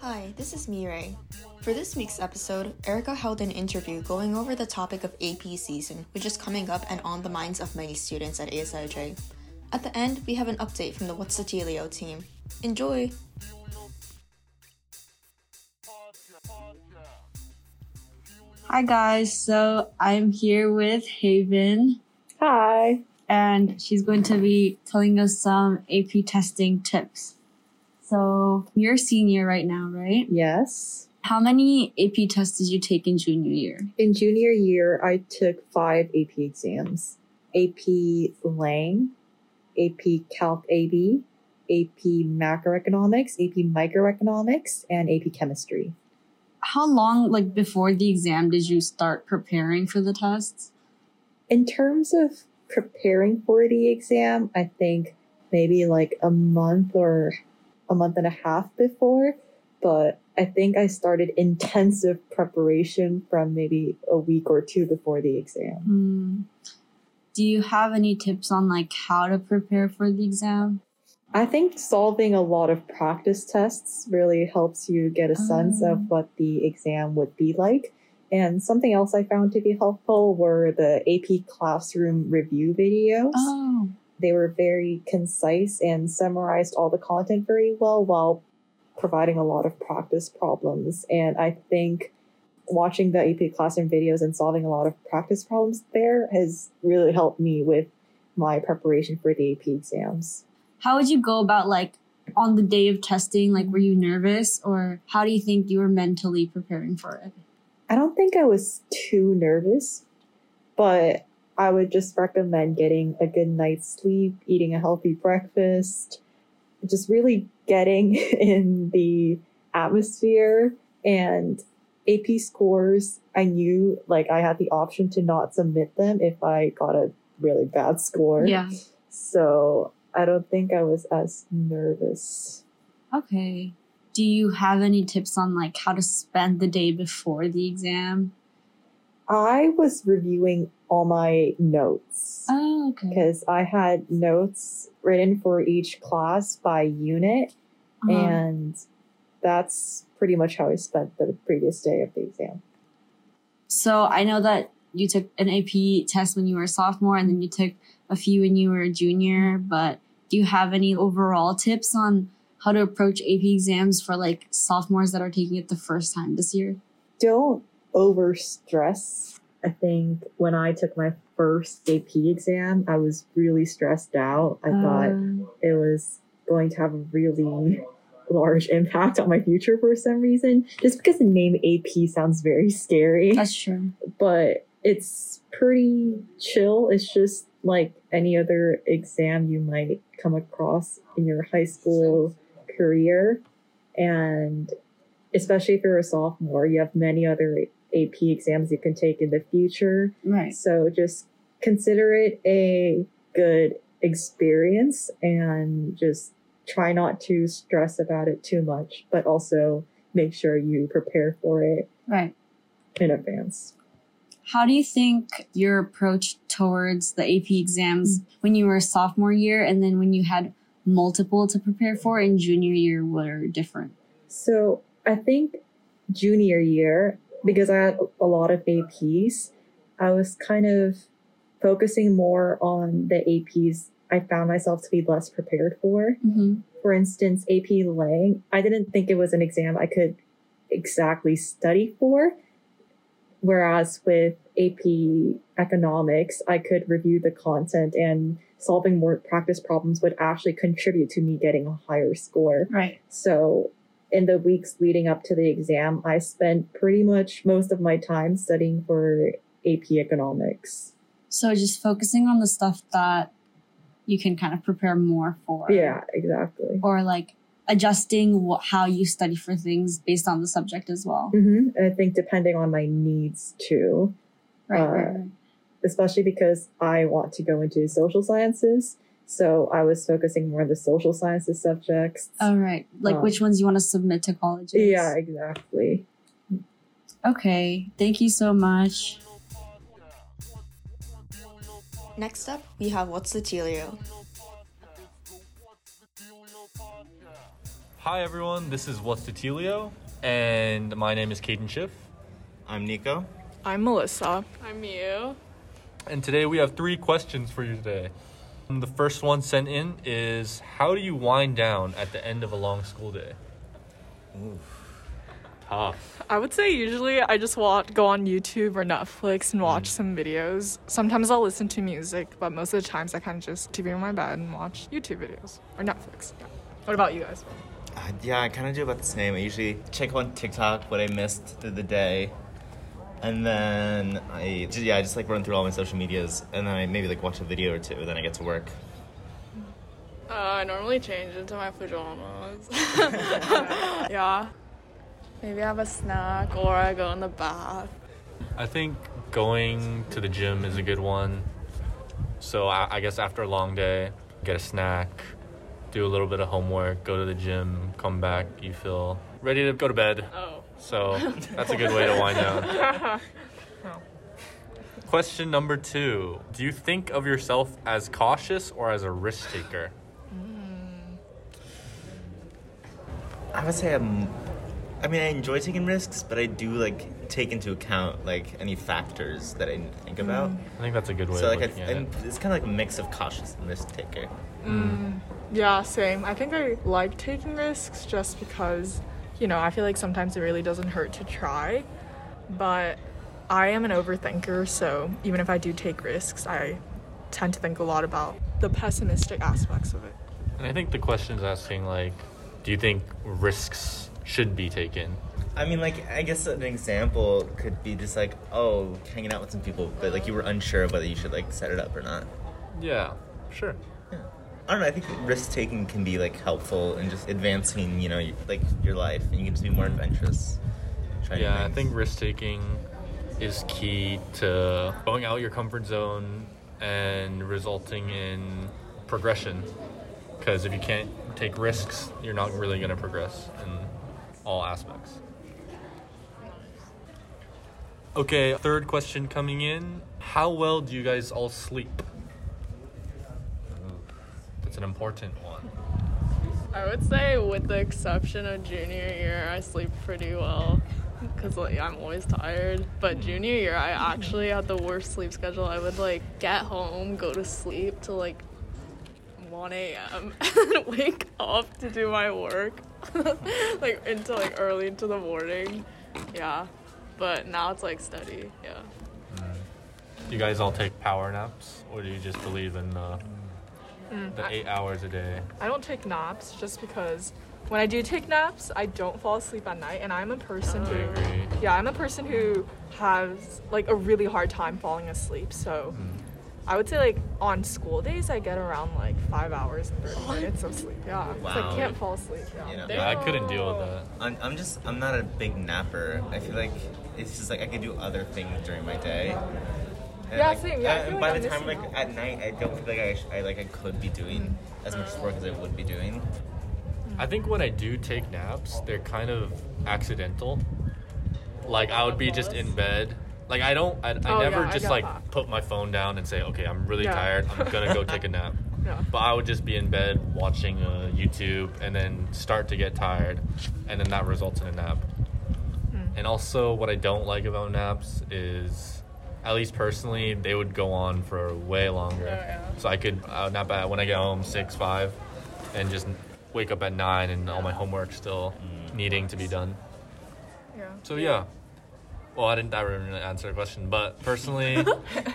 Hi, this is Mirei. For this week's episode, Erica held an interview going over the topic of AP season, which is coming up and on the minds of many students at ASIJ. At the end, we have an update from the What's the Dealio team. Enjoy! Hi guys, so I'm here with Haven. Hi. And she's going to be telling us some AP testing tips. So you're a senior right now, right? Yes. How many AP tests did you take in junior year? In junior year, I took 5 AP exams. AP Lang, AP Calc AB, AP Macroeconomics, AP Microeconomics, and AP Chemistry. How long, before the exam did you start preparing for the tests? In terms of preparing for the exam, I think maybe a month or a month and a half before, but I think I started intensive preparation from maybe a week or two before the exam. Do you have any tips on how to prepare for the exam? I think solving a lot of practice tests really helps you get a sense of what the exam would be like. And something else I found to be helpful were the AP classroom review videos. Oh. They were very concise and summarized all the content very well while providing a lot of practice problems. And I think watching the AP classroom videos and solving a lot of practice problems there has really helped me with my preparation for the AP exams. How would you go about on the day of testing? Were you nervous, or how do you think you were mentally preparing for it? I don't think I was too nervous, but I would just recommend getting a good night's sleep, eating a healthy breakfast, just really getting in the atmosphere. And AP scores, I knew I had the option to not submit them if I got a really bad score. Yeah. So I don't think I was as nervous. Okay. Do you have any tips on how to spend the day before the exam? I was reviewing all my notes. Oh, okay. Because I had notes written for each class by unit, and that's pretty much how I spent the previous day of the exam. So I know that you took an AP test when you were a sophomore, and then you took a few when you were a junior, but do you have any overall tips on how to approach AP exams for sophomores that are taking it the first time this year? Don't overstress. I think when I took my first AP exam, I was really stressed out. I thought it was going to have a really large impact on my future for some reason, just because the name AP sounds very scary. That's true. But it's pretty chill. It's just like any other exam you might come across in your high school career. And especially if you're a sophomore, you have many other AP exams you can take in the future. Right. So just consider it a good experience and just try not to stress about it too much, but also make sure you prepare for it in advance. How do you think your approach towards the AP exams when you were a sophomore year and then when you had multiple to prepare for in junior year were different? So I think junior year, because I had a lot of APs, I was kind of focusing more on the APs I found myself to be less prepared for. Mm-hmm. For instance, AP Lang, I didn't think it was an exam I could exactly study for. Whereas with AP Economics, I could review the content, and solving more practice problems would actually contribute to me getting a higher score. Right. So in the weeks leading up to the exam, I spent pretty much most of my time studying for AP Economics. So just focusing on the stuff that you can kind of prepare more for. Yeah, exactly. Or adjusting how you study for things based on the subject as well. Mm-hmm. And I think depending on my needs too. Right. Especially because I want to go into social sciences. So I was focusing more on the social sciences subjects. Oh, right. Which ones you want to submit to colleges. Yeah, exactly. Okay. Thank you so much. Next up, we have What's the Dealio? Hi everyone, this is What's the Telio, and my name is Caden Schiff. I'm Nico. I'm Melissa. I'm Miu. And today we have three questions for you today. The first one sent in is, how do you wind down at the end of a long school day? Oof. Tough. I would say usually I just go on YouTube or Netflix and watch some videos. Sometimes I'll listen to music, but most of the times I kind of just TV in my bed and watch YouTube videos or Netflix. Yeah. What about you guys? Yeah, I kind of do about the same. I usually check on TikTok what I missed through the day, and then I just run through all my social medias, and then I maybe watch a video or two, and then I get to work. I normally change into my pajamas. Yeah. Maybe I have a snack, or I go in the bath. I think going to the gym is a good one. So I guess after a long day, get a snack, do a little bit of homework, go to the gym, come back, you feel ready to go to bed. Oh. So that's a good way to wind down. Oh. Question number 2. Do you think of yourself as cautious or as a risk taker? I would say I enjoy taking risks, but I do take into account any factors that I need to think about. I think that's a good way of looking at it. It's kind of a mix of cautious and risk taker. Yeah, same. I think I like taking risks just because, I feel like sometimes it really doesn't hurt to try. But I am an overthinker, so even if I do take risks, I tend to think a lot about the pessimistic aspects of it. And I think the question is asking, do you think risks should be taken? I guess an example could be just hanging out with some people, but you were unsure of whether you should set it up or not. Yeah, sure. Yeah. I don't know, I think risk-taking can be, helpful in just advancing, your life, and you can just be more adventurous. Yeah, I think risk-taking is key to going out your comfort zone and resulting in progression, because if you can't take risks, you're not really going to progress in all aspects. Okay, third question coming in. How well do you guys all sleep? An important one. I would say with the exception of junior year, I sleep pretty well because I'm always tired. But junior year, I actually had the worst sleep schedule. I would get home, go to sleep till 1 a.m. and wake up to do my work until early into the morning. Yeah, but now it's study. Yeah. Do you guys all take power naps, or do you just believe in the 8 hours a day? I don't take naps just because when I do take naps, I don't fall asleep at night, and I'm a person who has a really hard time falling asleep. So I would say on school days, I get around 5 hours and 30 minutes of sleep. Yeah, wow. I can't fall asleep. Yeah. I couldn't deal with that. I'm not a big napper. I feel it's just I could do other things during my day. And same. Yeah, and by the time at night, I don't feel I could be doing as much work as I would be doing. I think when I do take naps, they're kind of accidental. I would be just in bed. I never put my phone down and say, okay, I'm really tired, I'm gonna go take a nap. Yeah. But I would just be in bed watching YouTube and then start to get tired, and then that results in a nap. And also, what I don't like about naps is, at least personally, they would go on for way longer. Oh, yeah. So I could nap at, when I get home, 6, 5, and just wake up at 9 and all my homework still needing to be done. Yeah. So yeah. Well, I didn't really answer the question, but personally,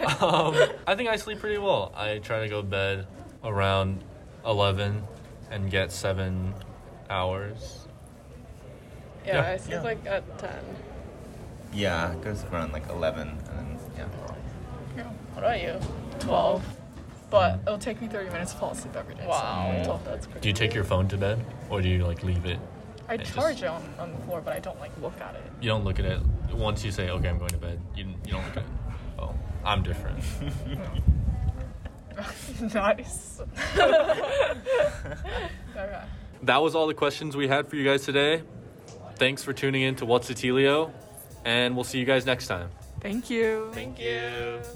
I think I sleep pretty well. I try to go to bed around 11 and get 7 hours. Yeah, I sleep at 10. Yeah, it goes around 11 and then, yeah. What about you? 12. But it'll take me 30 minutes to fall asleep every day. Wow. So 12, that's pretty. Do you take your phone to bed, or do you leave it? I charge it on the floor, but I don't look at it. You don't look at it. Once you say, okay, I'm going to bed, you don't look at it. Oh, I'm different. Nice. Okay. That was all the questions we had for you guys today. Thanks for tuning in to What's the Telio? And we'll see you guys next time. Thank you. Thank you. Thank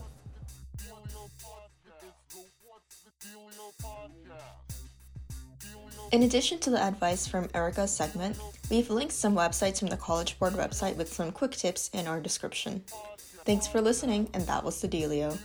you. In addition to the advice from Erica's segment, we've linked some websites from the College Board website with some quick tips in our description. Thanks for listening, and that was the Dealio.